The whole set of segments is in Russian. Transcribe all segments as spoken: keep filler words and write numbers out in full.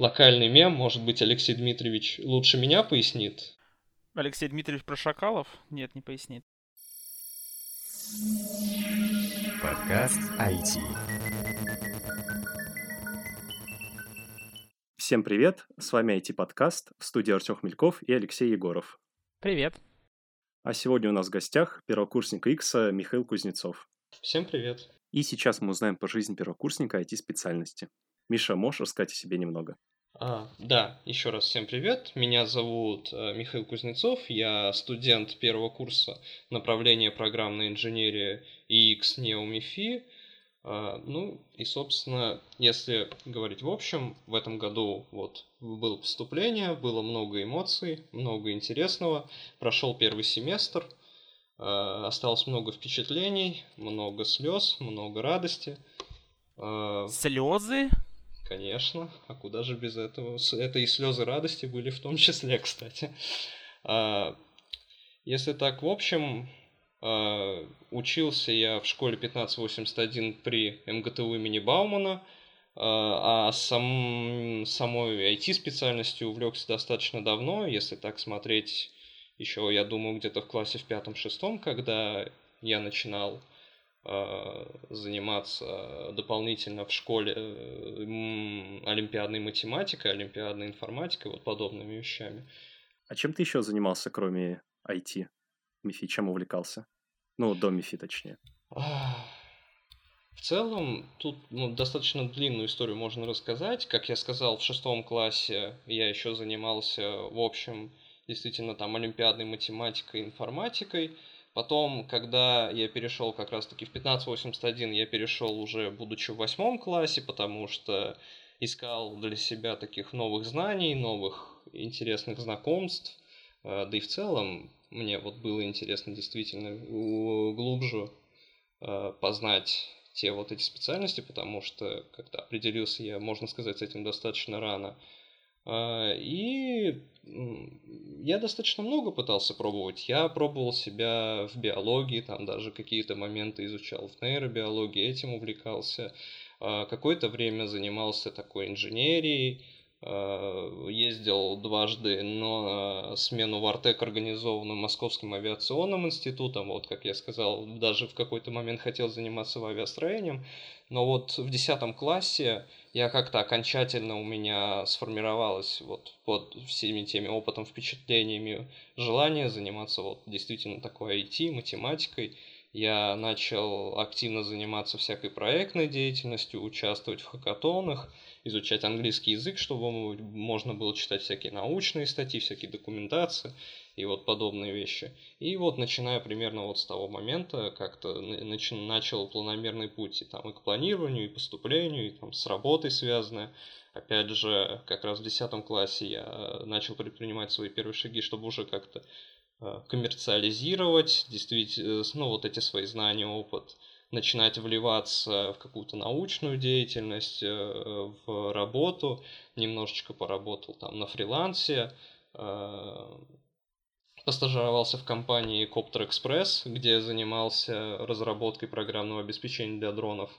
локальный мем, может быть, Алексей Дмитриевич лучше меня пояснит? Алексей Дмитриевич про шакалов? Нет, не пояснит. Подкаст ай ти. Всем привет, с вами ай ти-подкаст, в студии Артём Мельков и Алексей Егоров. Привет. А сегодня у нас в гостях первокурсник Икса Михаил Кузнецов. Всем привет. И сейчас мы узнаем про жизнь первокурсника ай ти-специальности. Миша, можешь рассказать о себе немного? А, да, еще раз всем привет. Меня зовут Михаил Кузнецов, я студент первого курса направления программной инженерии Икс Нео МИФИ. Ну и, собственно, если говорить в общем, в этом году вот было поступление, было много эмоций, много интересного. Прошел первый семестр, осталось много впечатлений, много слез, много радости. Слезы? Конечно, а куда же без этого? Это и слезы радости были в том числе, кстати. Если так, в общем... Учился я в школе пятнадцать восемьдесят один при эм гэ тэ у имени Баумана, а сам, самой ай ти-специальностью увлекся достаточно давно, если так смотреть, еще, я думаю, где-то в классе в пятом-шестом, когда я начинал заниматься дополнительно в школе олимпиадной математикой, олимпиадной информатикой, вот подобными вещами. А чем ты еще занимался, кроме ай ти? МИФИ, чем увлекался? Ну, до МИФИ, точнее. В целом, тут ну, достаточно длинную историю можно рассказать. Как я сказал, в шестом классе я еще занимался, в общем, действительно, там, олимпиадной математикой, информатикой. Потом, когда я перешел как раз-таки в пятнадцать восемьдесят один, я перешел уже, будучи в восьмом классе, потому что искал для себя таких новых знаний, новых интересных знакомств. Да и в целом, мне вот было интересно действительно глубже э, познать те вот эти специальности, потому что как-то определился я, можно сказать, с этим достаточно рано. Э, и я достаточно много пытался пробовать. Я пробовал себя в биологии, там даже какие-то моменты изучал в нейробиологии, этим увлекался. Э, какое-то время занимался такой инженерией. Ездил дважды на смену в Артек, организованную Московским авиационным институтом. Вот, как я сказал, даже в какой-то момент хотел заниматься авиастроением. Но вот в десятом классе я как-то окончательно у меня сформировалось вот под всеми теми опытом, впечатлениями желание заниматься вот действительно такой ай ти, математикой. Я начал активно заниматься всякой проектной деятельностью, участвовать в хакатонах, изучать английский язык, чтобы можно было читать всякие научные статьи, всякие документации и вот подобные вещи. И вот начиная примерно вот с того момента как-то начи- начал планомерный путь и, там, и к планированию, и поступлению, и там, с работой связанное. Опять же, как раз в десятом классе я начал предпринимать свои первые шаги, чтобы уже как-то коммерциализировать, действительно, ну, вот эти свои знания, опыт, начинать вливаться в какую-то научную деятельность, в работу, немножечко поработал там на фрилансе, постажировался в компании Copter Express, где занимался разработкой программного обеспечения для дронов.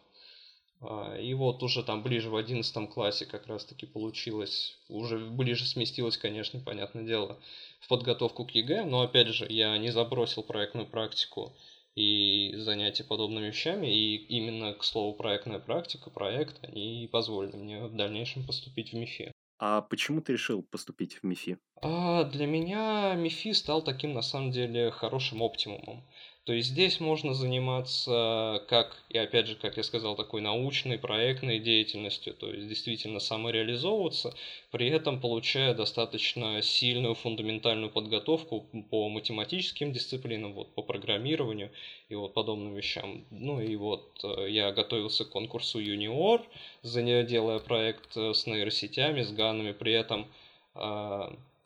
И вот уже там ближе в одиннадцатом классе как раз-таки получилось, уже ближе сместилось, конечно, понятное дело, в подготовку к ЕГЭ, но опять же я не забросил проектную практику и занятия подобными вещами, и именно, к слову, проектная практика, проект, они позволили мне в дальнейшем поступить в МИФИ. А почему ты решил поступить в МИФИ? А для меня МИФИ стал таким, на самом деле, хорошим оптимумом. То есть здесь можно заниматься, как, и опять же, как я сказал, такой научной, проектной деятельностью, то есть действительно самореализовываться, при этом получая достаточно сильную фундаментальную подготовку по математическим дисциплинам, вот, по программированию и вот подобным вещам. Ну и вот я готовился к конкурсу «Юниор», делая проект с нейросетями, с ганами, при этом...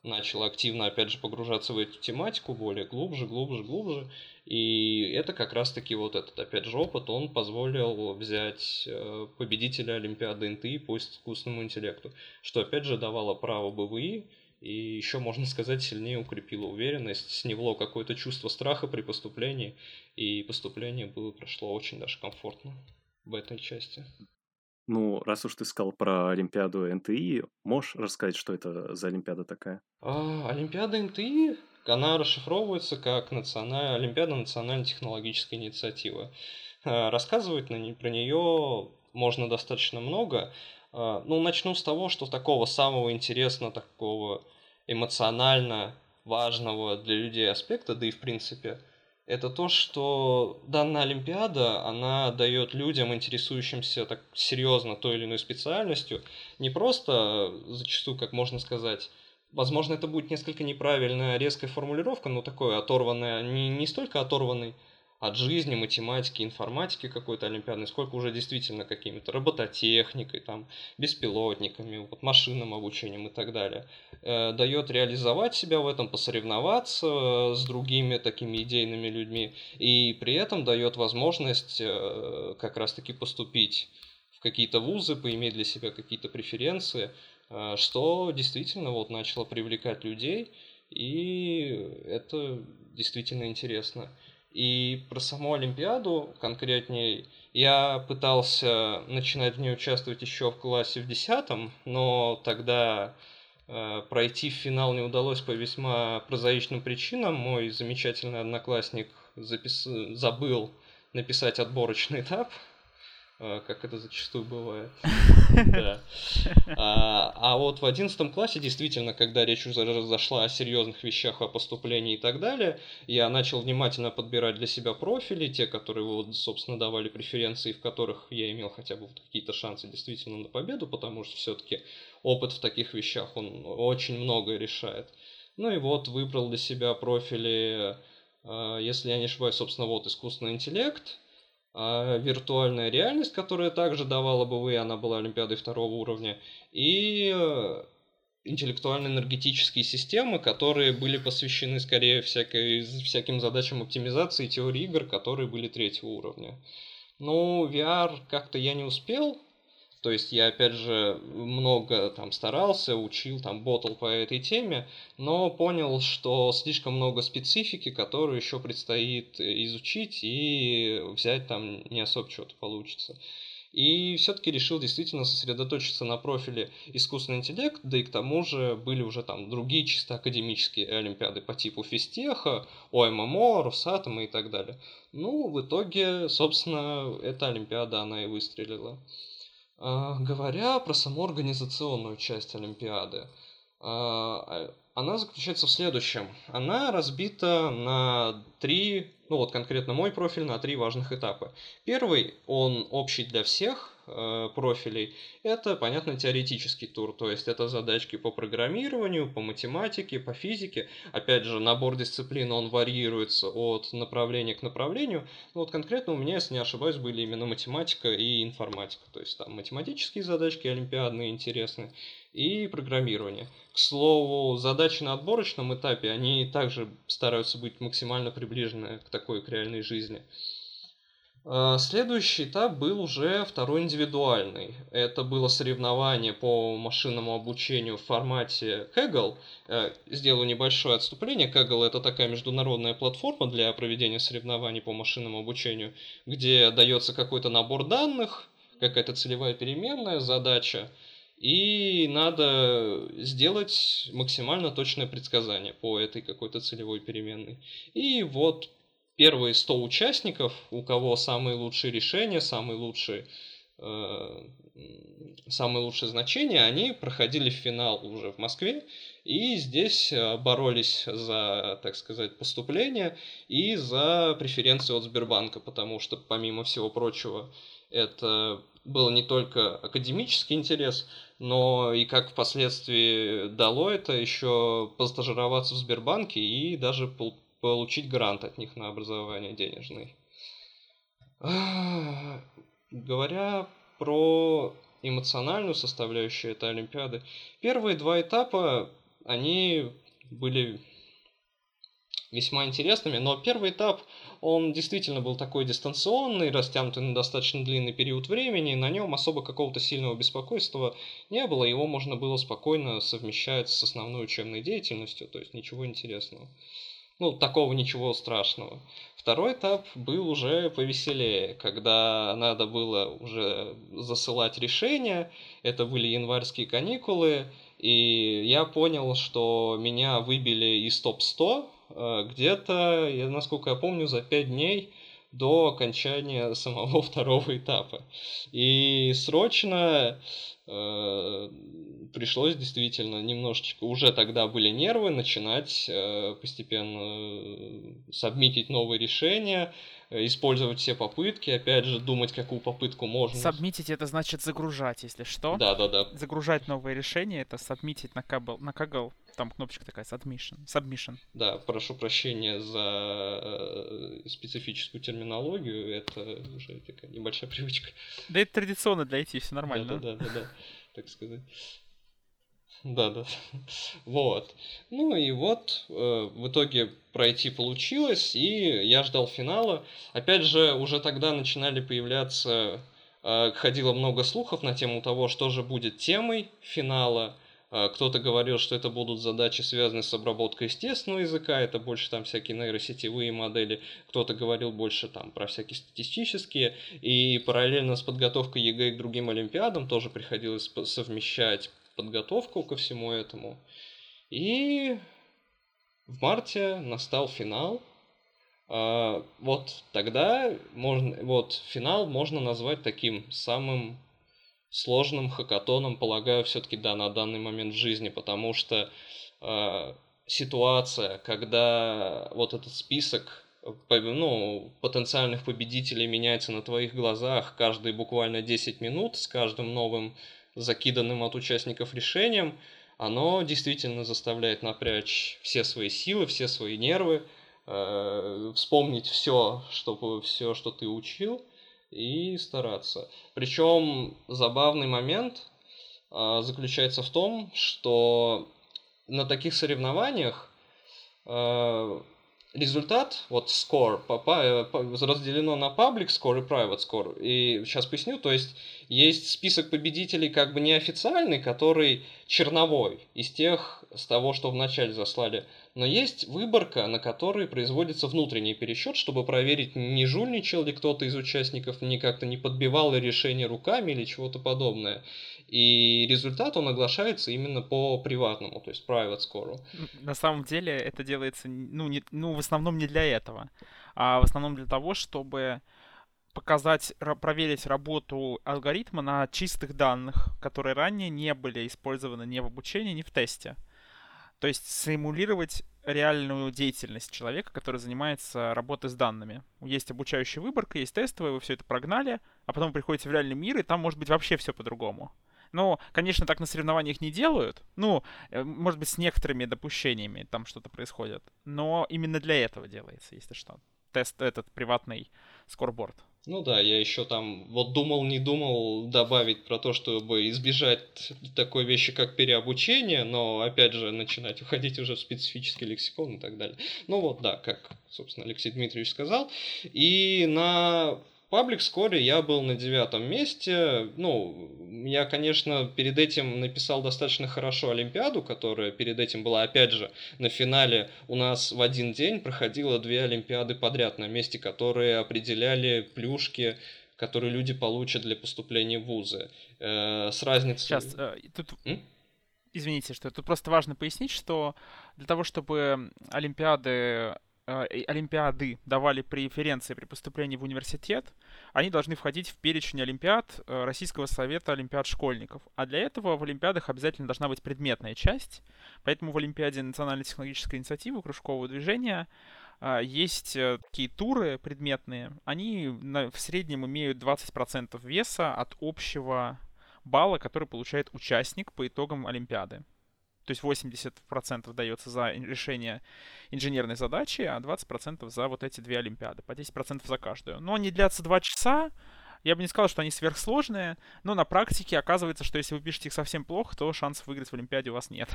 начал активно, опять же, погружаться в эту тематику более глубже, глубже, глубже. И это как раз-таки вот этот, опять же, опыт, он позволил взять победителя Олимпиады эн ти и по искусственному интеллекту, что, опять же, давало право БВИ и еще, можно сказать, сильнее укрепило уверенность, сняло какое-то чувство страха при поступлении, и поступление было прошло очень даже комфортно в этой части. Ну, раз уж ты сказал про Олимпиаду эн тэ и, можешь рассказать, что это за Олимпиада такая? А, Олимпиада эн тэ и, она расшифровывается как националь... Олимпиада национально-технологической инициативы. Рассказывать на не... про нее можно достаточно много. Ну, начну с того, что такого самого интересного, такого эмоционально важного для людей аспекта, да и в принципе, это то, что данная Олимпиада, она дает людям, интересующимся так серьезно той или иной специальностью, не просто, зачастую, как можно сказать, возможно, это будет несколько неправильная резкая формулировка, но такое оторванное, не, не столько оторванный от жизни, математики, информатики какой-то олимпиадной, сколько уже действительно какими-то робототехникой, там, беспилотниками, вот, машинным обучением и так далее. Э, дает реализовать себя в этом, посоревноваться с другими такими идейными людьми, и при этом дает возможность э, как раз-таки поступить в какие-то вузы, поиметь для себя какие-то преференции, э, что действительно вот, начало привлекать людей, и это действительно интересно. И про саму Олимпиаду конкретнее я пытался начинать в ней участвовать еще в классе в десятом, но тогда э, пройти в финал не удалось по весьма прозаичным причинам. Мой замечательный одноклассник запис... забыл написать отборочный этап, э, как это зачастую бывает. А вот в одиннадцатом классе, действительно, когда речь уже зашла о серьезных вещах, о поступлении и так далее, я начал внимательно подбирать для себя профили, те, которые, вот, собственно, давали преференции, в которых я имел хотя бы какие-то шансы действительно на победу, потому что все-таки опыт в таких вещах, он очень многое решает. Ну и вот выбрал для себя профили, если я не ошибаюсь, собственно, вот искусственный интеллект, виртуальная реальность, которая также давала БВИ, она была Олимпиадой второго уровня, и интеллектуально-энергетические системы, которые были посвящены скорее всякой, всяким задачам оптимизации и теории игр, которые были третьего уровня. Но ви ар как-то я не успел, то есть я опять же много там старался, учил, там ботал по этой теме, но понял, что слишком много специфики, которую еще предстоит изучить и взять там не особо что-то получится. И все-таки решил действительно сосредоточиться на профиле искусственный интеллект, да и к тому же были уже там другие чисто академические олимпиады по типу физтеха, о эм эм о, Росатома и так далее. Ну, в итоге, собственно, эта олимпиада, она и выстрелила. Говоря про саму организационную часть Олимпиады, она заключается в следующем. Она разбита на три, ну вот конкретно мой профиль, на три важных этапа. Первый, он общий для всех профилей, это, понятно, теоретический тур, то есть это задачки по программированию, по математике, по физике. Опять же, набор дисциплин, он варьируется от направления к направлению. Но вот конкретно у меня, если не ошибаюсь, были именно математика и информатика, то есть там математические задачки, олимпиадные интересные, и программирование. К слову, задачи на отборочном этапе, они также стараются быть максимально приближены к такой, к реальной жизни. Следующий этап был уже второй индивидуальный. Это было соревнование по машинному обучению в формате Kaggle. Сделаю небольшое отступление. Kaggle — это такая международная платформа для проведения соревнований по машинному обучению, где дается какой-то набор данных, какая-то целевая переменная, задача, и надо сделать максимально точное предсказание по этой какой-то целевой переменной. И вот первые сто участников, у кого самые лучшие решения, самые лучшие, э, самые лучшие значения, они проходили в финал уже в Москве. И здесь боролись за, так сказать, поступление и за преференции от Сбербанка, потому что, помимо всего прочего, это был не только академический интерес, но и, как впоследствии дало это, еще постажироваться в Сбербанке и даже получить, получить грант от них на образование денежный. Говоря про эмоциональную составляющую этой Олимпиады, первые два этапа, они были весьма интересными, но первый этап, он действительно был такой дистанционный, растянутый на достаточно длинный период времени, на нем особо какого-то сильного беспокойства не было, его можно было спокойно совмещать с основной учебной деятельностью, то есть ничего интересного. Ну, такого ничего страшного. Второй этап был уже повеселее, когда надо было уже засылать решения. Это были январские каникулы, и я понял, что меня выбили из топ сто где-то, насколько я помню, за пять дней до окончания самого второго этапа. И срочно э, пришлось действительно немножечко, уже тогда были нервы, начинать э, постепенно сабмитить новые решения, э, использовать все попытки, опять же думать, какую попытку можно. Сабмитить — это значит загружать, если что. Да-да-да. Загружать новые решения — это сабмитить на Kaggle. Там кнопочка такая, submission. submission. Да, прошу прощения за специфическую терминологию, это уже такая небольшая привычка. Да это традиционно для ай ти, все нормально. Да-да-да, так сказать. Да-да, вот. Ну и вот, в итоге пройти получилось, и я ждал финала. Опять же, уже тогда начинали появляться, ходило много слухов на тему того, что же будет темой финала. Кто-то говорил, что это будут задачи, связанные с обработкой естественного языка, это больше там всякие нейросетевые модели, кто-то говорил больше там про всякие статистические, и параллельно с подготовкой ЕГЭ к другим олимпиадам тоже приходилось совмещать подготовку ко всему этому. И в марте настал финал. Вот тогда можно, вот финал можно назвать таким самым сложным хакатоном, полагаю, все-таки да, на данный момент в жизни, потому что э, ситуация, когда вот этот список ну, потенциальных победителей меняется на твоих глазах каждые буквально десять минут с каждым новым закиданным от участников решением, оно действительно заставляет напрячь все свои силы, все свои нервы, э, вспомнить все, что, все, что ты учил, и стараться. Причем забавный момент э, заключается в том, что на таких соревнованиях э, результат, вот score, по, по, по, разделено на public score и private score. И сейчас поясню, то есть есть список победителей как бы неофициальный, который черновой, из тех, с того, что вначале заслали. Но есть выборка, на которой производится внутренний пересчет, чтобы проверить, не жульничал ли кто-то из участников, не как-то не подбивал ли решение руками или чего-то подобное. И результат он оглашается именно по приватному, то есть private score. На самом деле это делается, ну, не, ну в основном не для этого, а в основном для того, чтобы показать, проверить работу алгоритма на чистых данных, которые ранее не были использованы ни в обучении, ни в тесте. То есть симулировать реальную деятельность человека, который занимается работой с данными. Есть обучающая выборка, есть тестовая, вы все это прогнали, а потом вы приходите в реальный мир, и там может быть вообще все по-другому. Но, конечно, так на соревнованиях не делают. Ну, может быть, с некоторыми допущениями там что-то происходит. Но именно для этого делается, если что. Тест, этот приватный скорборд. Ну да, я еще там вот думал, не думал добавить про то, чтобы избежать такой вещи, как переобучение, но опять же начинать уходить уже в специфический лексикон и так далее. Ну вот да, как, собственно, Алексей Дмитриевич сказал. И на паблик скоре я был на девятом месте. Ну, я, конечно, перед этим написал достаточно хорошо Олимпиаду, которая перед этим была, опять же, на финале у нас в один день проходило две Олимпиады подряд на месте, которые определяли плюшки, которые люди получат для поступления в вузы. Э, с разницей... Сейчас, э, тут... М? Извините, что тут просто важно пояснить, что для того, чтобы Олимпиады... Олимпиады давали преференции при поступлении в университет, они должны входить в перечень Олимпиад Российского совета Олимпиад школьников. А для этого в Олимпиадах обязательно должна быть предметная часть. Поэтому в Олимпиаде национальной технологической инициативы кружкового движения есть такие туры предметные. Они в среднем имеют двадцать процентов веса от общего балла, который получает участник по итогам Олимпиады. То есть восемьдесят процентов дается за решение инженерной задачи, а двадцать процентов за вот эти две Олимпиады, по десять процентов за каждую. Но они длятся два часа, я бы не сказал, что они сверхсложные, но на практике оказывается, что если вы пишете их совсем плохо, то шансов выиграть в Олимпиаде у вас нет.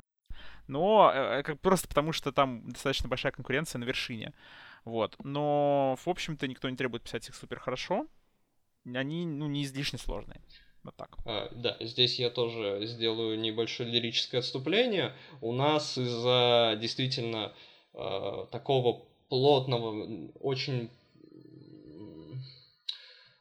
Но как, просто потому, что там достаточно большая конкуренция на вершине. Вот. Но, в общем-то, никто не требует писать их супер хорошо, они ну, не излишне сложные. Вот так. А, да, здесь я тоже сделаю небольшое лирическое отступление. У нас из-за действительно э, такого плотного, очень,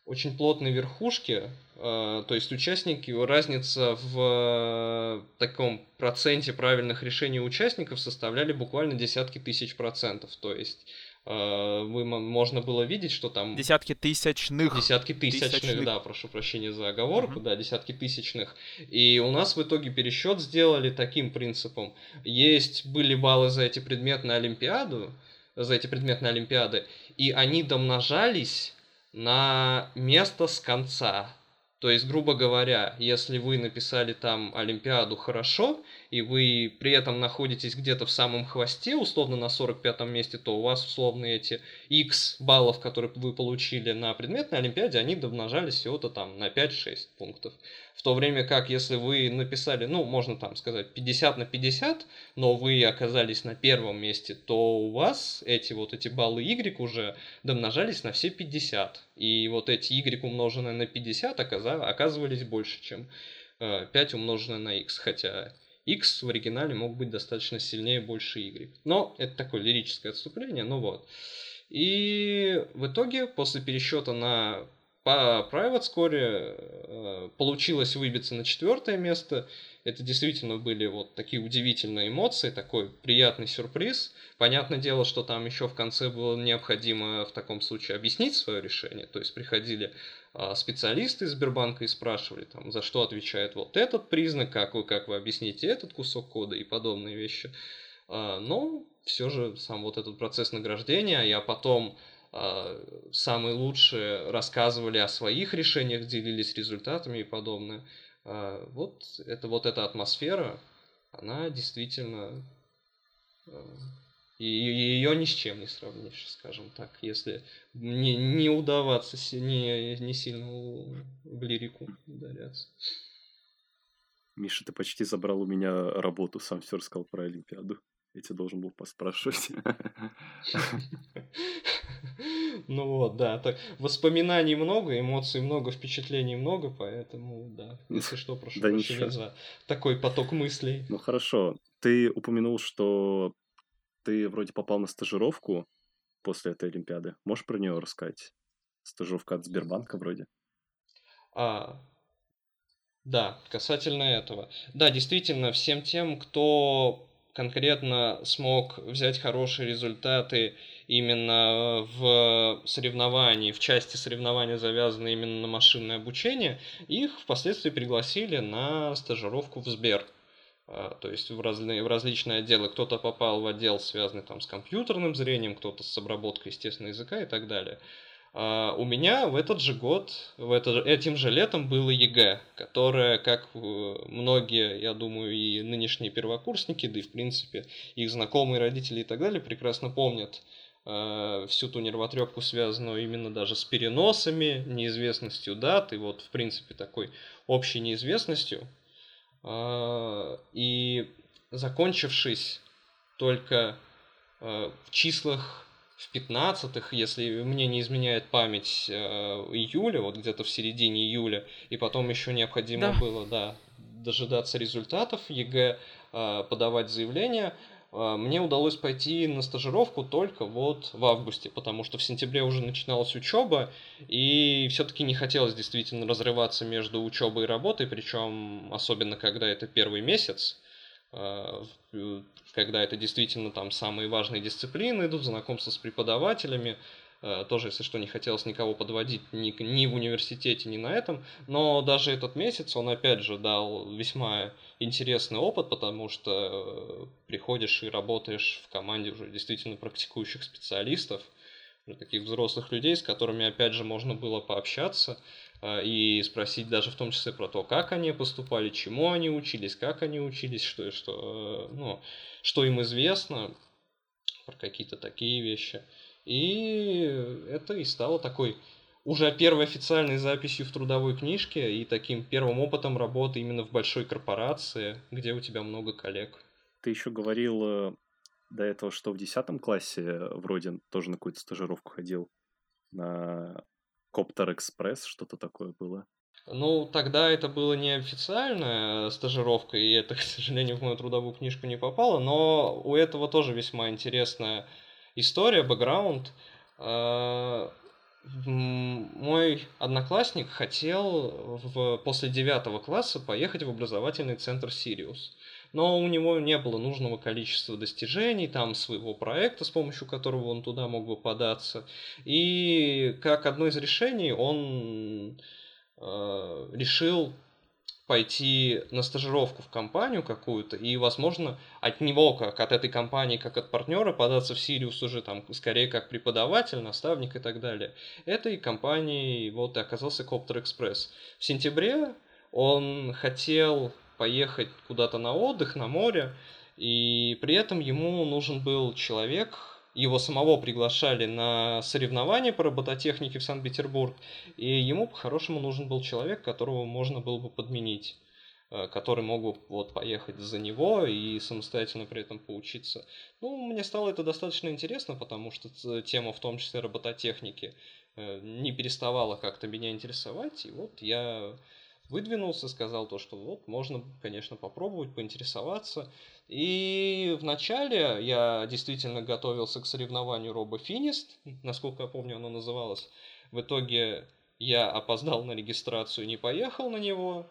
очень плотной верхушки, э, то есть участники, разница в таком проценте правильных решений участников составляли буквально десятки тысяч процентов, то есть Вы, можно было видеть, что там... Десятки тысячных. Десятки тысячных, тысячных. Да, прошу прощения за оговорку, uh-huh. да, десятки тысячных. И у нас в итоге пересчет сделали таким принципом. Есть, были баллы за эти предметы на Олимпиаду, за эти предметы на Олимпиады, и они домножались на место с конца. То есть, грубо говоря, если вы написали там Олимпиаду хорошо, и вы при этом находитесь где-то в самом хвосте, условно на сорок пятом месте, то у вас условно эти X баллов, которые вы получили на предметной Олимпиаде, они домножались всего-то там на пять-шесть пунктов. В то время как, если вы написали, ну, можно там сказать, пятьдесят на пятьдесят, но вы оказались на первом месте, то у вас эти вот эти баллы Y уже домножались на все пятьдесят. И вот эти Y, умноженные на пятьдесят, оказались оказывались больше, чем пять умноженное на x, хотя x в оригинале мог быть достаточно сильнее, больше y. Но это такое лирическое отступление, ну вот. И в итоге после пересчета на по private score получилось выбиться на четвертое место. Это действительно были вот такие удивительные эмоции, такой приятный сюрприз. Понятное дело, что там еще в конце было необходимо в таком случае объяснить свое решение. То есть приходили специалисты из Сбербанка и спрашивали, там, за что отвечает вот этот признак, как вы, как вы объясните этот кусок кода и подобные вещи. Но все же сам вот этот процесс награждения, а потом... самые лучшие рассказывали о своих решениях, делились результатами и подобное. Вот, это, вот эта атмосфера, она действительно... Ее ни с чем не сравнишь, скажем так, если не, не удаваться, не, не сильно в лирику ударяться. Миша, ты почти забрал у меня работу, сам все рассказал про Олимпиаду. Я тебя должен был поспрашивать. Ну вот, да. Так, воспоминаний много, эмоций много, впечатлений много, поэтому, да, если что, прошу прощения за такой поток мыслей. Ну хорошо. Ты упомянул, что ты вроде попал на стажировку после этой Олимпиады. Можешь про нее рассказать? Стажировка от Сбербанка вроде. А... Да, касательно этого. Да, действительно, всем тем, кто... конкретно смог взять хорошие результаты именно в соревновании, в части соревнования, завязанной именно на машинное обучение, их впоследствии пригласили на стажировку в Сбер. То есть в, разные, в различные отделы. Кто-то попал в отдел, связанный там с компьютерным зрением, кто-то с обработкой, естественно, языка и так далее. Uh, у меня в этот же год, в этот, этим же летом было ЕГЭ, которое, как многие, я думаю, и нынешние первокурсники, да и в принципе их знакомые, родители и так далее, прекрасно помнят uh, всю ту нервотрепку, связанную именно даже с переносами, неизвестностью дат и вот в принципе такой общей неизвестностью. Uh, и закончившись только uh, в числах в пятнадцатых, если мне не изменяет память, июля, вот где-то в середине июля, и потом еще необходимо да. было да, дожидаться результатов ЕГЭ, подавать заявление, мне удалось пойти на стажировку только вот в августе, потому что в сентябре уже начиналась учеба, и все-таки не хотелось действительно разрываться между учебой и работой, причем особенно когда это первый месяц, когда это действительно там самые важные дисциплины идут, знакомство с преподавателями, тоже, если что, не хотелось никого подводить ни, ни в университете, ни на этом, но даже этот месяц, он опять же дал весьма интересный опыт, потому что приходишь и работаешь в команде уже действительно практикующих специалистов, таких взрослых людей, с которыми, опять же, можно было пообщаться и спросить даже в том числе про то, как они поступали, чему они учились, как они учились, что, что, ну, что им известно, про какие-то такие вещи. И это и стало такой уже первой официальной записью в трудовой книжке и таким первым опытом работы именно в большой корпорации, где у тебя много коллег. Ты еще говорил... до этого, что в десятом классе вроде тоже на какую-то стажировку ходил, на Copter Express, что-то такое было. Ну, тогда это было неофициальная стажировка, и это, к сожалению, в мою трудовую книжку не попало, но у этого тоже весьма интересная история, бэкграунд. Мой одноклассник хотел в, после девятого класса поехать в образовательный центр Sirius, но у него не было нужного количества достижений, там своего проекта, с помощью которого он туда мог бы податься. И как одно из решений он э, решил пойти на стажировку в компанию какую-то и, возможно, от него, как от этой компании, как от партнера, податься в Sirius уже там скорее как преподаватель, наставник и так далее. Этой компанией вот и оказался Copter Express. В сентябре он хотел поехать куда-то на отдых, на море, и при этом ему нужен был человек. Его самого приглашали на соревнования по робототехнике в Санкт-Петербург, и ему по-хорошему нужен был человек, которого можно было бы подменить, который мог бы вот поехать за него и самостоятельно при этом поучиться. Ну, мне стало это достаточно интересно, потому что тема, в том числе робототехники, не переставала как-то меня интересовать, и вот я выдвинулся, сказал то, что вот можно, конечно, попробовать, поинтересоваться. И вначале я действительно готовился к соревнованию RoboFinist, насколько я помню, оно называлось. В итоге я опоздал на регистрацию, не поехал на него.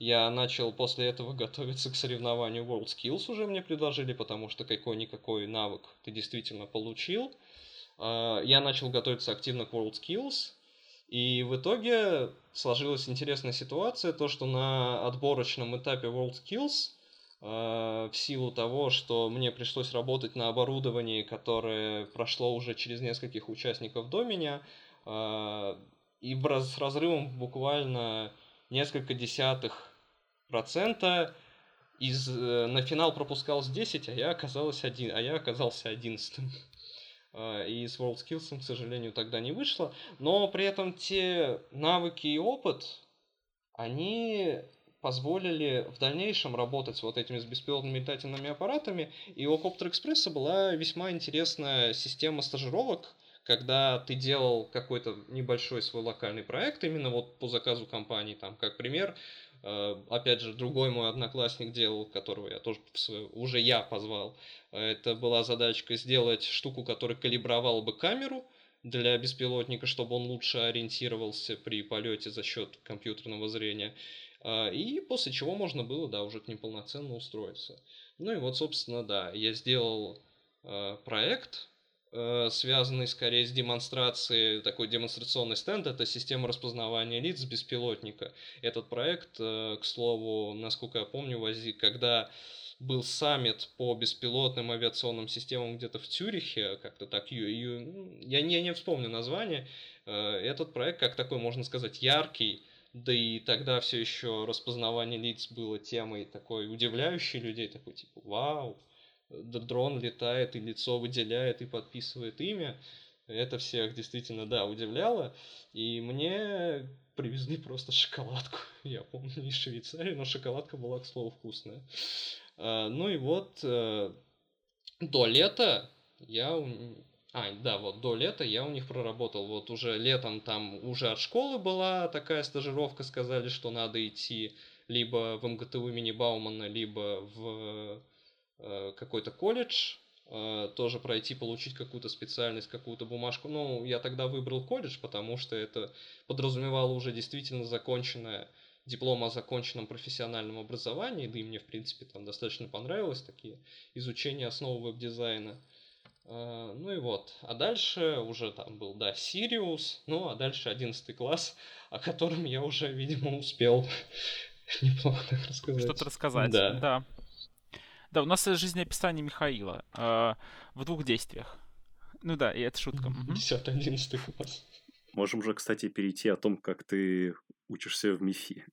Я начал после этого готовиться к соревнованию WorldSkills, уже мне предложили, потому что какой-никакой навык ты действительно получил. Я начал готовиться активно к WorldSkills. И в итоге сложилась интересная ситуация, то что на отборочном этапе WorldSkills, э, в силу того, что мне пришлось работать на оборудовании, которое прошло уже через нескольких участников до меня, э, и с разрывом буквально несколько десятых процента, из, э, на финал пропускалось десять, а я, оказалось один, а я оказался одиннадцатым. И с WorldSkills, к сожалению, тогда не вышло. Но при этом те навыки и опыт, они позволили в дальнейшем работать с вот этими с беспилотными летательными аппаратами. И у Copter Express была весьма интересная система стажировок, когда ты делал какой-то небольшой свой локальный проект, именно вот по заказу компании, там, как пример. Опять же, другой мой одноклассник делал, которого я тоже уже я позвал. Это была задачка сделать штуку, которая калибровала бы камеру для беспилотника, чтобы он лучше ориентировался при полете за счет компьютерного зрения. И после чего можно было, да, уже неполноценно устроиться. Ну и вот, собственно, да, я сделал проект, связанный скорее с демонстрацией, такой демонстрационный стенд, это система распознавания лиц с беспилотника. Этот проект, к слову, насколько я помню, когда был саммит по беспилотным авиационным системам где-то в Цюрихе, как-то так, я не, не вспомню название, этот проект, как такой, можно сказать, яркий, да и тогда все еще распознавание лиц было темой такой удивляющей людей, такой типа «Вау!» Дрон летает, и лицо выделяет, и подписывает имя. Это всех действительно, да, удивляло. И мне привезли просто шоколадку. Я помню, из Швейцарии, но шоколадка была, к слову, вкусная. Ну и вот до лета я... А, да, вот до лета я у них проработал. Вот уже летом там уже от школы была такая стажировка. Сказали, что надо идти либо в МГТУ имени Баумана, либо в... какой-то колледж, тоже пройти, получить какую-то специальность, какую-то бумажку. Ну, я тогда выбрал колледж, потому что это подразумевало уже действительно законченное диплом о законченном профессиональном образовании, да и мне, в принципе, там достаточно понравилось такие изучения основы веб-дизайна. Ну и вот. А дальше уже там был, да, Sirius, ну а дальше одиннадцатый класс, о котором я уже, видимо, успел неплохо так рассказать. Что-то рассказать, да. да. Да, у нас жизнеописание Михаила э, в двух действиях. Ну да, и это шутка. десятый одиннадцатый класс. Можем уже, кстати, перейти о том, как ты учишься в МИФИ.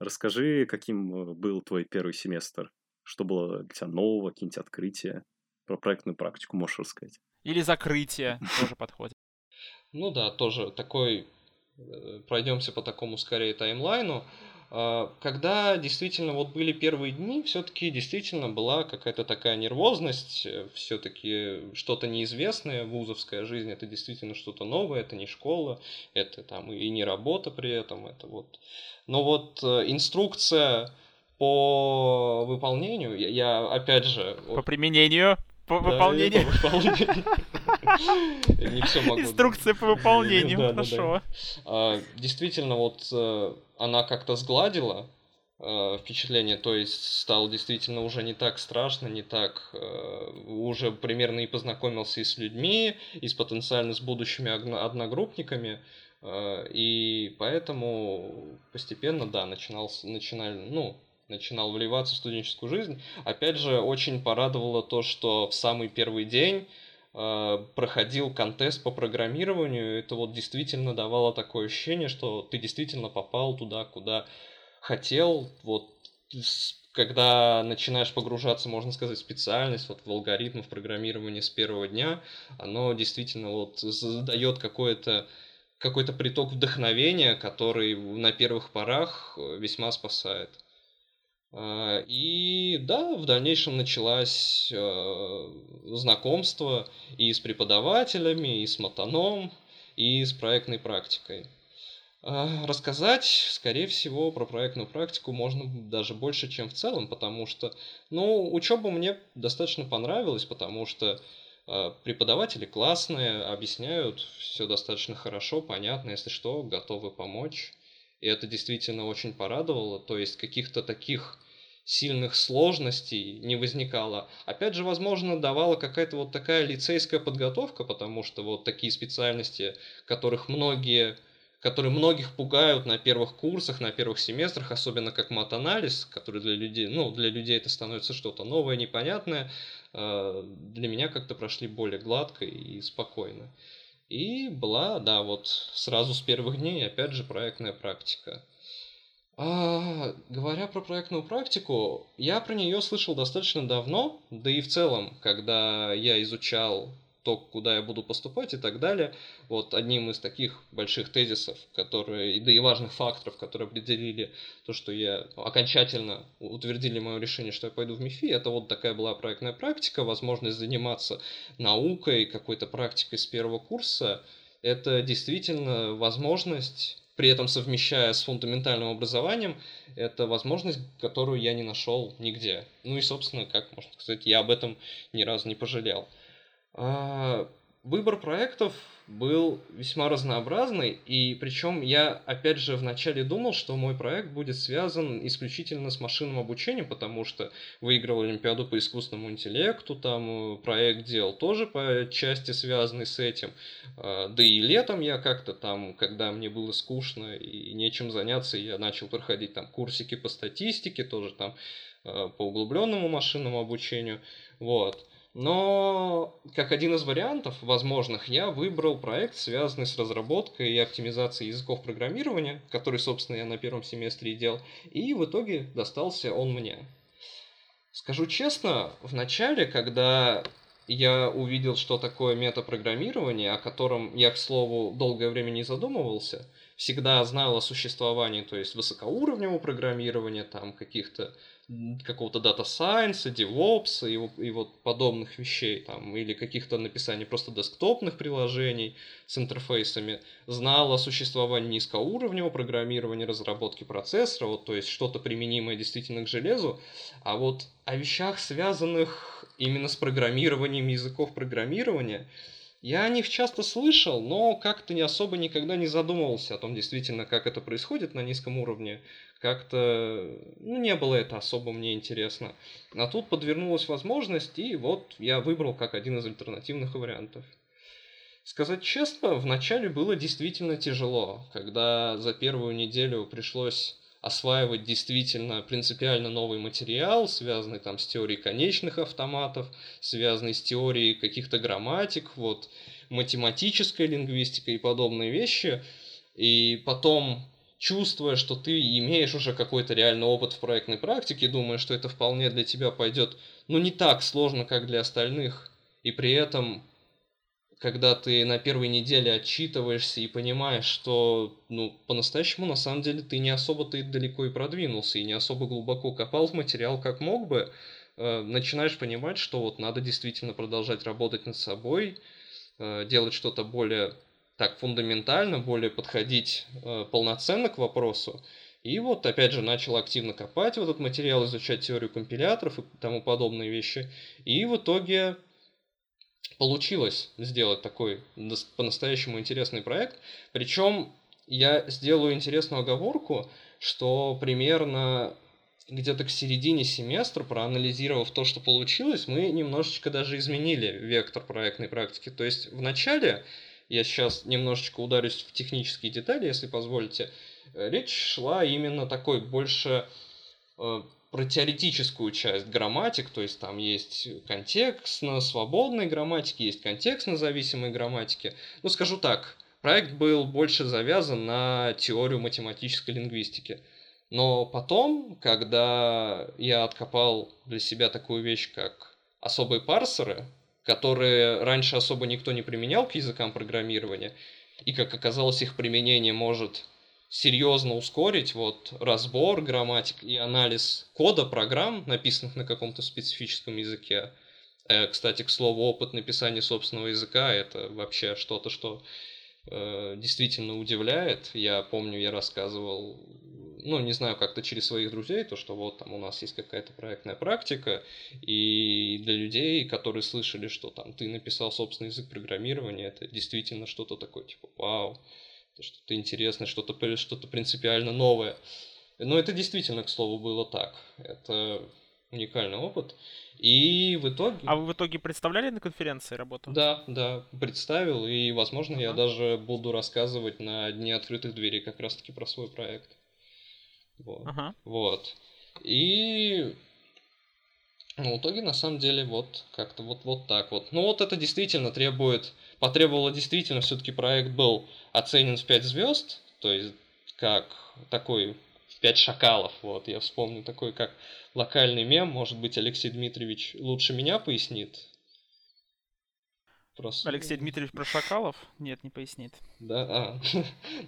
Расскажи, каким был твой первый семестр? Что было для тебя нового, какие-нибудь открытия? Про проектную практику можешь рассказать. Или закрытие тоже подходит. Ну да, тоже такой... Пройдемся по такому, скорее, таймлайну. Когда действительно вот были первые дни, все-таки действительно была какая-то такая нервозность, все-таки что-то неизвестное, вузовская жизнь — это действительно что-то новое, это не школа, это там и не работа при этом, это вот. Но вот инструкция по выполнению, я, я опять же... По вот... применению? По выполнению? Да, по выполнению. Не все могу. Инструкция по выполнению, хорошо. Действительно, вот она как-то сгладила впечатление, то есть стало действительно уже не так страшно, не так... Уже примерно и познакомился и с людьми, и с потенциально с будущими одногруппниками, и поэтому постепенно, да, начинался, начинали, ну... начинал вливаться в студенческую жизнь. Опять же, очень порадовало то, что в самый первый день э, проходил контест по программированию. Это вот действительно давало такое ощущение, что ты действительно попал туда, куда хотел. Вот когда начинаешь погружаться, можно сказать, в специальность, вот в алгоритмы, в программирование с первого дня, оно действительно вот задает какое-то какой-то приток вдохновения, который на первых порах весьма спасает. И да, в дальнейшем началось знакомство и с преподавателями, и с матаном, и с проектной практикой. Рассказать, скорее всего, про проектную практику можно даже больше, чем в целом, потому что, ну, учеба мне достаточно понравилась, потому что преподаватели классные, объясняют все достаточно хорошо, понятно, если что, готовы помочь. И это действительно очень порадовало, то есть каких-то таких сильных сложностей не возникало. Опять же, возможно, давала какая-то вот такая лицейская подготовка, потому что вот такие специальности, которых многие, которые многих пугают на первых курсах, на первых семестрах, особенно как мат-анализ, который для людей, ну, для людей это становится что-то новое, непонятное, для меня как-то прошли более гладко и спокойно. И была, да, вот сразу с первых дней, опять же, проектная практика. А, говоря про проектную практику, я про нее слышал достаточно давно, да и в целом, когда я изучал то, куда я буду поступать и так далее, вот одним из таких больших тезисов, которые, да и важных факторов, которые определили то, что я окончательно утвердили мое решение, что я пойду в МИФИ, это вот такая была проектная практика, возможность заниматься наукой, какой-то практикой с первого курса, это действительно возможность, при этом совмещая с фундаментальным образованием, это возможность, которую я не нашел нигде. Ну и, собственно, как можно сказать, я об этом ни разу не пожалел. Выбор проектов был весьма разнообразный, и причем я, опять же, вначале думал, что мой проект будет связан исключительно с машинным обучением, потому что выиграл Олимпиаду по искусственному интеллекту, там проект делал тоже по части, связанный с этим, да и летом я как-то там, когда мне было скучно и нечем заняться, я начал проходить там курсики по статистике, тоже там по углубленному машинному обучению, вот. Но, как один из вариантов возможных, я выбрал проект, связанный с разработкой и оптимизацией языков программирования, который, собственно, я на первом семестре и делал, и в итоге достался он мне. Скажу честно, в начале, когда я увидел, что такое метапрограммирование, о котором я, к слову, долгое время не задумывался, всегда знал о существовании, то есть высокоуровневого программирования, там каких-то какого-то дата-сайенса, девопса и, и вот подобных вещей, там, или каких-то написаний просто десктопных приложений с интерфейсами, знал о существовании низкоуровневого программирования, разработки процессора, вот, то есть что-то применимое действительно к железу, а вот о вещах, связанных именно с программированием языков программирования, я о них часто слышал, но как-то не особо никогда не задумывался о том, действительно, как это происходит на низком уровне. Как-то, ну, не было это особо мне интересно. А тут подвернулась возможность, и вот я выбрал как один из альтернативных вариантов. Сказать честно, вначале было действительно тяжело, когда за первую неделю пришлось осваивать действительно принципиально новый материал, связанный там с теорией конечных автоматов, связанный с теорией каких-то грамматик, вот, математической лингвистикой и подобные вещи. И потом, чувствуя, что ты имеешь уже какой-то реальный опыт в проектной практике, думая, что это вполне для тебя пойдет, ну, не так сложно, как для остальных, и при этом когда ты на первой неделе отчитываешься и понимаешь, что, ну, по-настоящему, на самом деле, ты не особо-то и далеко и продвинулся, и не особо глубоко копал в материал, как мог бы, э, начинаешь понимать, что вот надо действительно продолжать работать над собой, э, делать что-то более так фундаментально, более подходить э, полноценно к вопросу. И вот, опять же, начал активно копать в этот материал, изучать теорию компиляторов и тому подобные вещи. И в итоге получилось сделать такой по-настоящему интересный проект. Причем я сделаю интересную оговорку, что примерно где-то к середине семестра, проанализировав то, что получилось, мы немножечко даже изменили вектор проектной практики. То есть в начале, я сейчас немножечко ударюсь в технические детали, если позволите, речь шла именно такой больше э, про теоретическую часть грамматик, то есть там есть контекстно-свободные грамматики, есть контекстно-зависимые грамматики. Ну, скажу так, проект был больше завязан на теорию математической лингвистики. Но потом, когда я откопал для себя такую вещь, как особые парсеры, которые раньше особо никто не применял к языкам программирования, и, как оказалось, их применение может серьезно ускорить вот разбор грамматик и анализ кода программ, написанных на каком-то специфическом языке. Э, кстати, к слову, опыт написания собственного языка — это вообще что-то, что э, действительно удивляет. Я помню, я рассказывал, ну, не знаю, как-то через своих друзей, то, что вот там у нас есть какая-то проектная практика, и для людей, которые слышали, что там ты написал собственный язык программирования, это действительно что-то такое, типа, вау, что-то интересное, что-то, что-то принципиально новое. Но это действительно, к слову, было так. Это уникальный опыт. И в итоге... А вы в итоге представляли на конференции работу? Да, да, представил. И, возможно, uh-huh. я даже буду рассказывать на Дне открытых дверей как раз-таки про свой проект. Вот. Uh-huh. вот. И... Ну, в итоге, на самом деле, вот как-то вот, вот так вот. Ну, вот это действительно требует... Потребовало действительно, все-таки проект был оценен в пять звезд, то есть как такой в пять шакалов. Вот, я вспомню такой, как локальный мем, может быть, Алексей Дмитриевич лучше меня пояснит. Просто... Алексей Дмитриевич про шакалов? Нет, не пояснит. Да, а.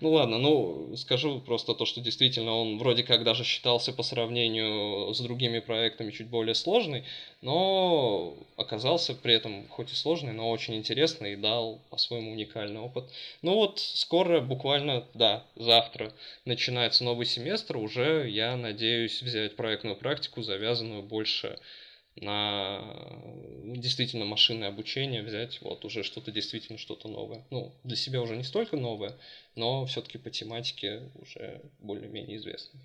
Ну ладно, ну скажу просто то, что действительно он вроде как даже считался по сравнению с другими проектами чуть более сложный, но оказался при этом хоть и сложный, но очень интересный и дал по-своему уникальный опыт. Ну вот скоро, буквально, да, завтра начинается новый семестр, уже я надеюсь взять проектную практику, завязанную больше на действительно машинное обучение, взять вот уже что-то действительно что-то новое. Ну, для себя уже не столько новое, но все-таки по тематике уже более-менее известное.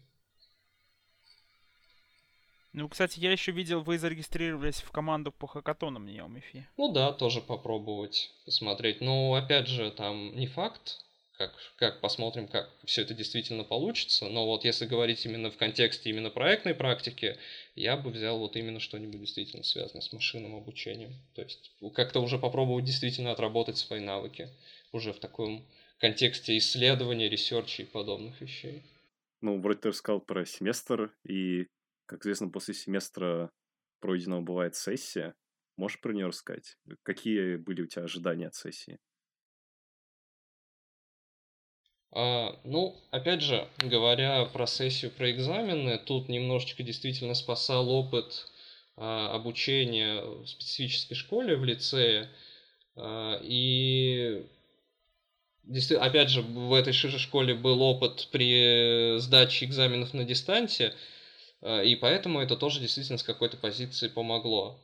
Ну, кстати, я еще видел, вы зарегистрировались в команду по хакатонам NeoMeFi. Ну да, тоже попробовать, посмотреть. Но, опять же, там не факт, как, как посмотрим, как все это действительно получится. Но вот если говорить именно в контексте именно проектной практики, я бы взял вот именно что-нибудь действительно связанное с машинным обучением. То есть как-то уже попробовать действительно отработать свои навыки уже в таком контексте исследования, ресерча и подобных вещей. Ну, вроде ты рассказал про семестр, и, как известно, после семестра пройденного бывает сессия. Можешь про нее рассказать? Какие были у тебя ожидания от сессии? А, ну, опять же, говоря про сессию, про экзамены, тут немножечко действительно спасал опыт а, обучения в специфической школе, в лицее. А, и, опять же, в этой же школе был опыт при сдаче экзаменов на дистанте, а, и поэтому это тоже действительно с какой-то позиции помогло.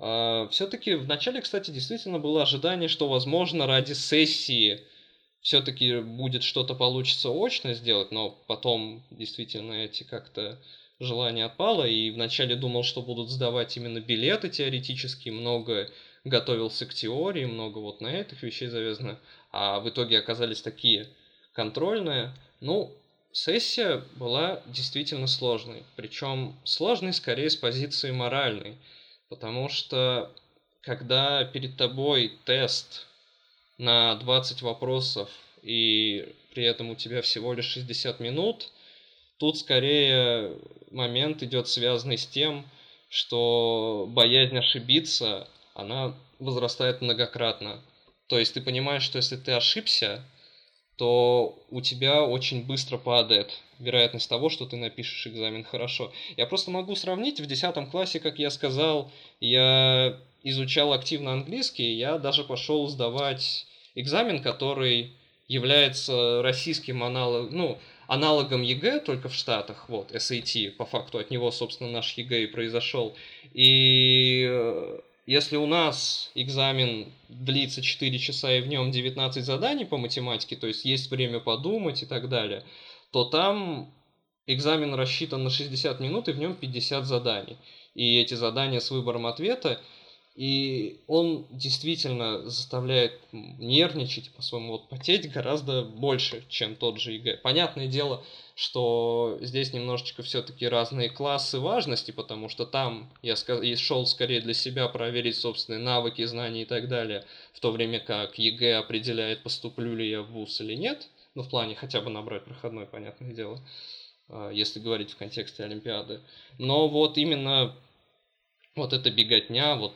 А, все-таки в начале, кстати, действительно было ожидание, что, возможно, ради сессии все-таки будет что-то получится очно сделать, но потом действительно эти как-то желания отпало, и вначале думал, что будут сдавать именно билеты теоретически, много готовился к теории, много вот на этих вещей завязано, а в итоге оказались такие контрольные. Ну, сессия была действительно сложной, причем сложной скорее с позиции моральной, потому что когда перед тобой тест на двадцать вопросов, и при этом у тебя всего лишь шестьдесят минут, тут скорее момент идет связанный с тем, что боязнь ошибиться, она возрастает многократно. То есть ты понимаешь, что если ты ошибся, то у тебя очень быстро падает вероятность того, что ты напишешь экзамен хорошо. Я просто могу сравнить, в десятом классе, как я сказал, я изучал активно английский, я даже пошел сдавать экзамен, который является российским аналогом, ну, аналогом ЕГЭ, только в Штатах, вот, эс эй ти, по факту от него, собственно, наш ЕГЭ и произошел. И если у нас экзамен длится четыре часа и в нем девятнадцать заданий по математике, то есть есть время подумать и так далее, то там экзамен рассчитан на шестьдесят минут и в нем пятьдесят заданий. И эти задания с выбором ответа, и он действительно заставляет нервничать, по-своему, вот, потеть гораздо больше, чем тот же ЕГЭ. Понятное дело, что здесь немножечко все-таки разные классы важности, потому что там я шел скорее для себя проверить собственные навыки, знания и так далее, в то время как ЕГЭ определяет, поступлю ли я в вуз или нет, ну, в плане хотя бы набрать проходной, понятное дело, если говорить в контексте Олимпиады. Но вот именно вот эта беготня, вот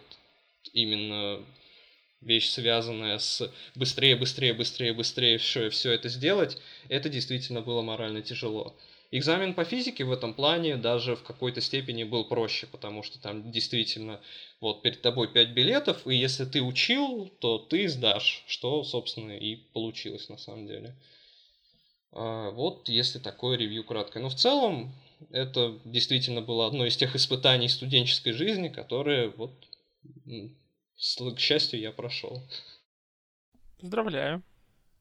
именно вещь, связанная с быстрее, быстрее, быстрее, быстрее все, все это сделать, это действительно было морально тяжело. Экзамен по физике в этом плане даже в какой-то степени был проще, потому что там действительно вот перед тобой пять билетов, и если ты учил, то ты сдашь, что, собственно, и получилось на самом деле. Вот если такое ревью краткое. Но в целом это действительно было одно из тех испытаний студенческой жизни, которые вот... К счастью, я прошел. Поздравляю.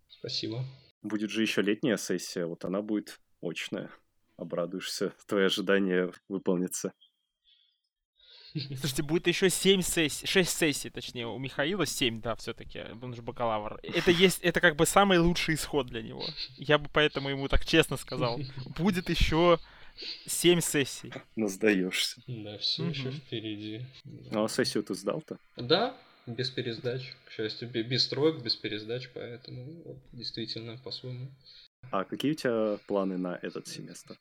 Спасибо. Будет же еще летняя сессия, вот она будет очная. Обрадуешься, твои ожидания выполнятся. Слушайте, будет еще семь сессий, шесть сессий, точнее, у Михаила семь, да, все-таки, он же бакалавр. Это есть, это как бы самый лучший исход для него. Я бы поэтому ему так честно сказал. Будет еще... Семь сессий. Ну, сдаешься. Да, все угу. еще впереди. Ну, а сессию ты сдал-то? Да, без пересдач. К счастью, без троек, без пересдач, поэтому вот, действительно по-своему. А какие у тебя планы на этот семестр?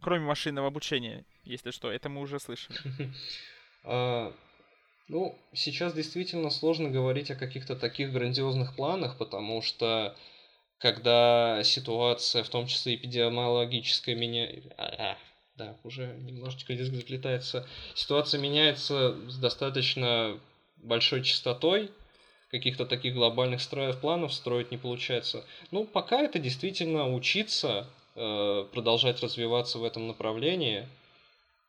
Кроме машинного обучения, если что, это мы уже слышали. Ну, сейчас действительно сложно говорить о каких-то таких грандиозных планах, потому что когда ситуация, в том числе эпидемиологическая, меня... А, а, да, уже немножечко диск заплетается. Ситуация меняется с достаточно большой частотой. Каких-то таких глобальных строев, планов строить не получается. Ну, пока это действительно учиться, продолжать развиваться в этом направлении.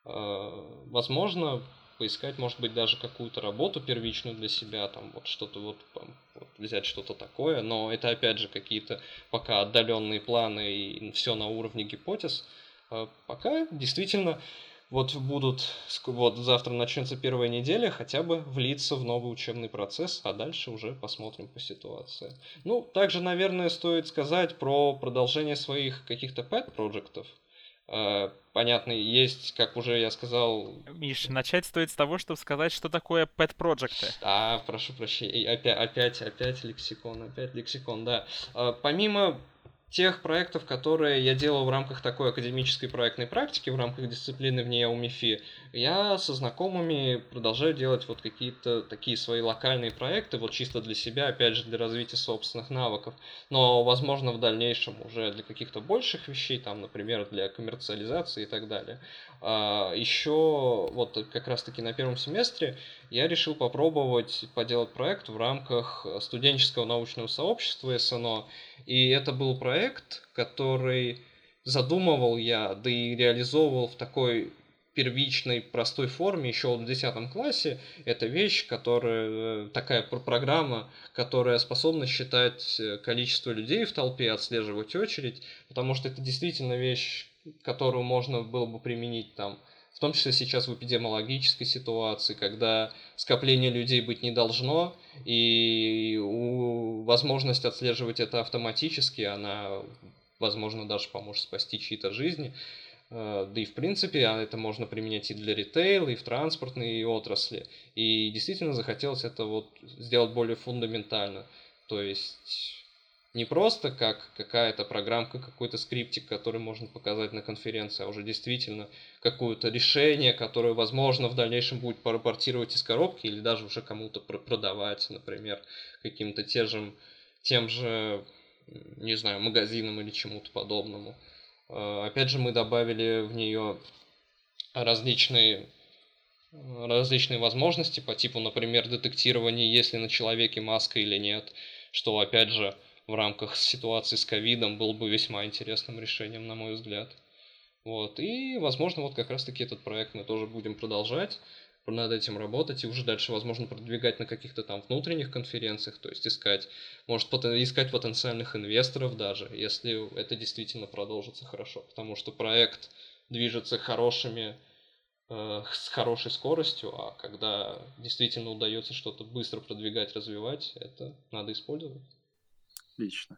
Возможно, поискать, может быть, даже какую-то работу первичную для себя, там вот что-то вот, вот взять что-то такое, но это опять же какие-то пока отдаленные планы и все на уровне гипотез. Пока действительно вот будут, вот завтра начнется первая неделя, хотя бы влиться в новый учебный процесс, а дальше уже посмотрим по ситуации. Ну, также, наверное, стоит сказать про продолжение своих каких-то пэт-проектов. Понятно, есть, как уже я сказал... Миш, начать стоит с того, чтобы сказать, что такое pet project. А, прошу прощения, опять, опять, опять лексикон, опять лексикон, да. Помимо тех проектов, которые я делал в рамках такой академической проектной практики, в рамках дисциплины в NeoMeFi, я со знакомыми продолжаю делать вот какие-то такие свои локальные проекты, вот чисто для себя, опять же, для развития собственных навыков. Но, возможно, в дальнейшем уже для каких-то больших вещей, там, например, для коммерциализации и так далее. Еще вот как раз-таки на первом семестре я решил попробовать поделать проект в рамках студенческого научного сообщества СНО, и это был проект, который задумывал я, да и реализовывал в такой первичной, простой форме еще в десятом классе. Это вещь, которая, такая программа, которая способна считать количество людей в толпе, отслеживать очередь, потому что это действительно вещь, которую можно было бы применить там, в том числе сейчас в эпидемиологической ситуации, когда скопление людей быть не должно, и возможность отслеживать это автоматически, она, возможно, даже поможет спасти чьи-то жизни. Да и, в принципе, это можно применять и для ритейла, и в транспортной отрасли. И действительно захотелось это вот сделать более фундаментально. То есть... не просто как какая-то программка, какой-то скриптик, который можно показать на конференции, а уже действительно какое-то решение, которое, возможно, в дальнейшем будет порпортировать из коробки или даже уже кому-то продавать, например, каким-то тем же, тем же, не знаю, магазинам или чему-то подобному. Опять же, мы добавили в нее различные... различные возможности по типу, например, детектирования, есть ли на человеке маска или нет, что, опять же, в рамках ситуации с ковидом было бы весьма интересным решением, на мой взгляд. Вот. И, возможно, вот как раз-таки этот проект мы тоже будем продолжать, над этим работать и уже дальше, возможно, продвигать на каких-то там внутренних конференциях, то есть искать, может, пота- искать потенциальных инвесторов даже, если это действительно продолжится хорошо, потому что проект движется хорошими с хорошей скоростью, а когда действительно удается что-то быстро продвигать, развивать, это надо использовать. Отлично.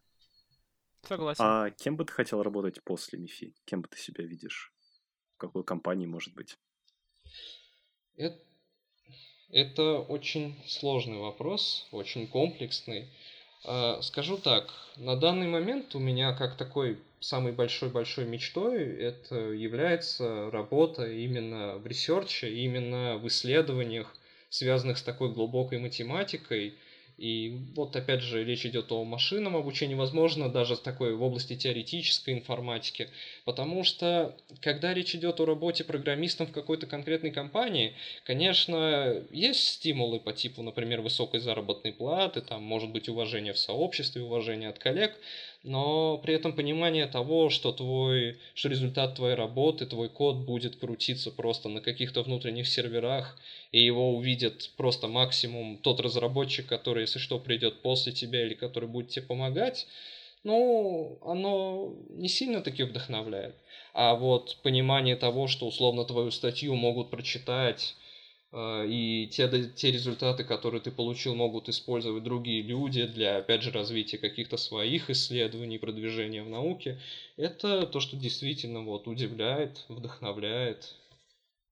Согласен. А кем бы ты хотел работать после МИФИ? Кем бы ты себя видишь? В какой компании, может быть? Это, это очень сложный вопрос, очень комплексный. Скажу так, на данный момент у меня как такой самой большой-большой мечтой это является работа именно в ресерче, именно в исследованиях, связанных с такой глубокой математикой. И вот опять же речь идет о машинном обучении, возможно, даже такой в области теоретической информатики. Потому что, когда речь идет о работе программистом в какой-то конкретной компании, конечно, есть стимулы по типу, например, высокой заработной платы, там может быть уважение в сообществе, уважение от коллег, но при этом понимание того, что, твой, что результат твоей работы, твой код будет крутиться просто на каких-то внутренних серверах, и его увидит просто максимум тот разработчик, который, если что, придет после тебя или который будет тебе помогать, ну, оно не сильно-таки вдохновляет. А вот понимание того, что условно твою статью могут прочитать, и те, те результаты, которые ты получил, могут использовать другие люди для, опять же, развития каких-то своих исследований, продвижения в науке, это то, что действительно вот, удивляет, вдохновляет.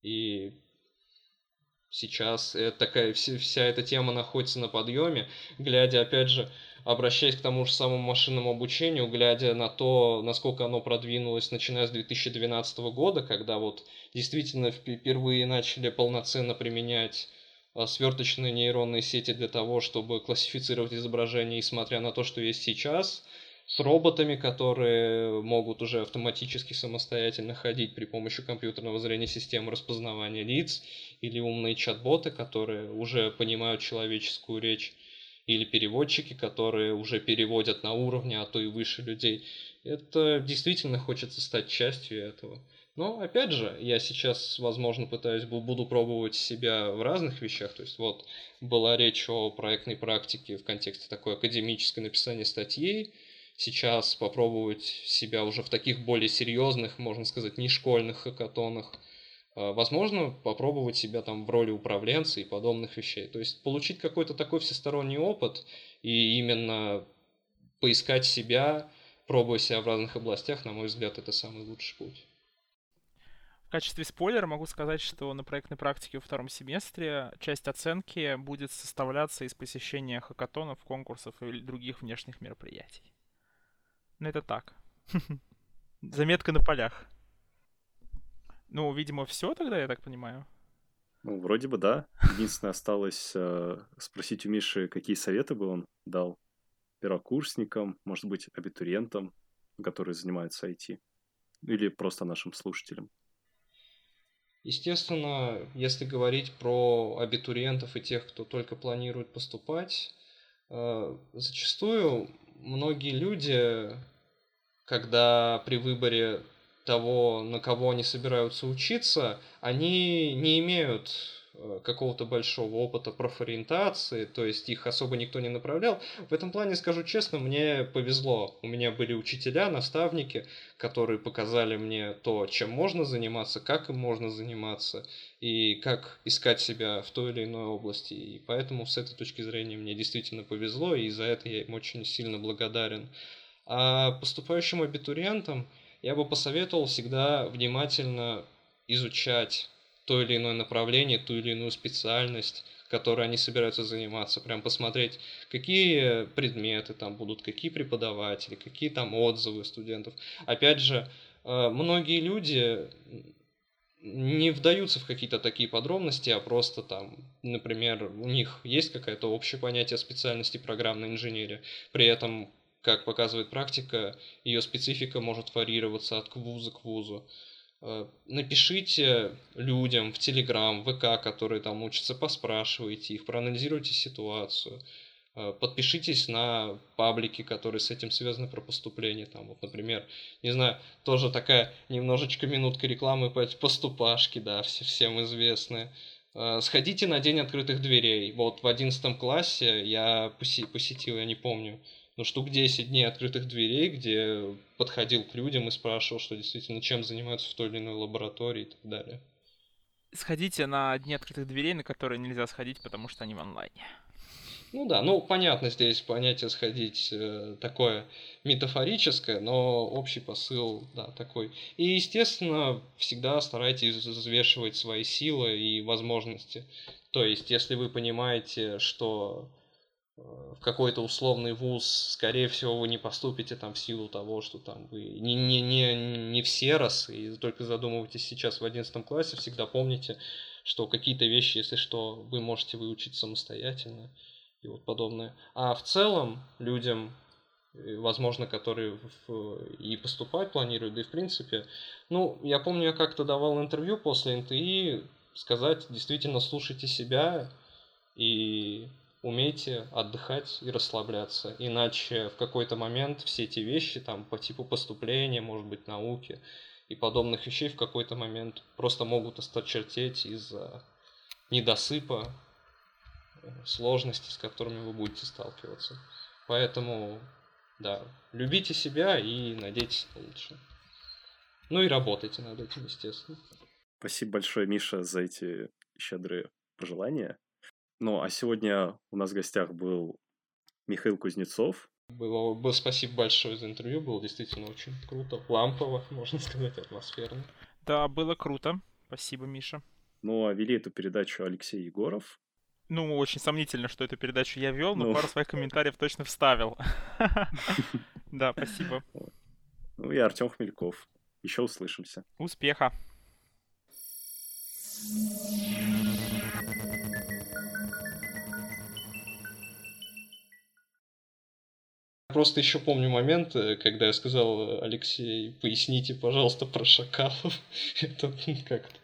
И... сейчас такая, вся эта тема находится на подъеме, глядя, опять же, обращаясь к тому же самому машинному обучению, глядя на то, насколько оно продвинулось, начиная с две тысячи двенадцатого года, когда вот действительно впервые начали полноценно применять сверточные нейронные сети для того, чтобы классифицировать изображения, и смотря на то, что есть сейчас, с роботами, которые могут уже автоматически самостоятельно ходить при помощи компьютерного зрения, системы распознавания лиц, или умные чат-боты, которые уже понимают человеческую речь, или переводчики, которые уже переводят на уровне, а то и выше людей. Это действительно хочется стать частью этого. Но, опять же, я сейчас, возможно, пытаюсь, буду пробовать себя в разных вещах. То есть, вот, была речь о проектной практике в контексте такой академической написания статей, сейчас попробовать себя уже в таких более серьезных, можно сказать, не школьных хакатонах. Возможно, попробовать себя там в роли управленца и подобных вещей. То есть получить какой-то такой всесторонний опыт и именно поискать себя, пробуя себя в разных областях, на мой взгляд, это самый лучший путь. В качестве спойлера могу сказать, что на проектной практике во втором семестре часть оценки будет составляться из посещения хакатонов, конкурсов или других внешних мероприятий. Ну, это так. Заметка на полях. Ну, видимо, все тогда, я так понимаю. Ну, вроде бы, да. Единственное, осталось э, спросить у Миши, какие советы бы он дал первокурсникам, может быть, абитуриентам, которые занимаются ай ти, или просто нашим слушателям. Естественно, если говорить про абитуриентов и тех, кто только планирует поступать, э, зачастую... многие люди, когда при выборе того, на кого они собираются учиться, они не имеют какого-то большого опыта профориентации, то есть их особо никто не направлял. В этом плане, скажу честно, мне повезло. У меня были учителя, наставники, которые показали мне то, чем можно заниматься, как им можно заниматься, и как искать себя в той или иной области. И поэтому с этой точки зрения мне действительно повезло, и за это я им очень сильно благодарен. А поступающим абитуриентам я бы посоветовал всегда внимательно изучать то или иное направление, ту или иную специальность, которой они собираются заниматься, прям посмотреть, какие предметы там будут, какие преподаватели, какие там отзывы студентов. Опять же, многие люди не вдаются в какие-то такие подробности, а просто там, например, у них есть какое-то общее понятие специальности программной инженерии, при этом, как показывает практика, ее специфика может варьироваться от вуза к вузу. Напишите людям в Телеграм, ВК, которые там учатся, поспрашивайте их, проанализируйте ситуацию, подпишитесь на паблики, которые с этим связаны, про поступление. Там, вот, например, не знаю, тоже такая немножечко минутка рекламы по поступашке, да, всем известные. Сходите на день открытых дверей. Вот в одиннадцатом классе я посетил, я не помню, ну, штук десять дней открытых дверей, где подходил к людям и спрашивал, что действительно, чем занимаются в той или иной лаборатории и так далее. Сходите на дни открытых дверей, на которые нельзя сходить, потому что они в онлайне. Ну да, ну понятно, здесь понятие «сходить» такое метафорическое, но общий посыл, да, такой. И, естественно, всегда старайтесь взвешивать свои силы и возможности. То есть, если вы понимаете, что в какой-то условный вуз, скорее всего, вы не поступите там в силу того, что там вы не, не, не, не все раз, и только задумываетесь сейчас в одиннадцатом классе, всегда помните, что какие-то вещи, если что, вы можете выучить самостоятельно и вот подобное. А в целом людям, возможно, которые в, и поступать планируют, да и в принципе, ну, я помню, я как-то давал интервью после эн тэ и, сказать, действительно, слушайте себя и умейте отдыхать и расслабляться, иначе в какой-то момент все эти вещи там по типу поступления, может быть, науки и подобных вещей в какой-то момент просто могут осточертеть из-за недосыпа, сложностей, с которыми вы будете сталкиваться. Поэтому, да, любите себя и надейтесь на лучшее. Ну и работайте над этим, естественно. Спасибо большое, Миша, за эти щедрые пожелания. Ну, а сегодня у нас в гостях был Михаил Кузнецов. Было, было, спасибо большое за интервью, было действительно очень круто, лампово, можно сказать, атмосферно. Да, было круто, спасибо, Миша. Ну, а вели эту передачу Алексей Егоров. Ну, очень сомнительно, что эту передачу я вел, но ну... пару своих комментариев точно вставил. Да, спасибо. Ну и Артём Мельков. Еще услышимся. Успеха! Просто еще помню момент, когда я сказал: Алексей, поясните, пожалуйста, про шакалов. Это как-то...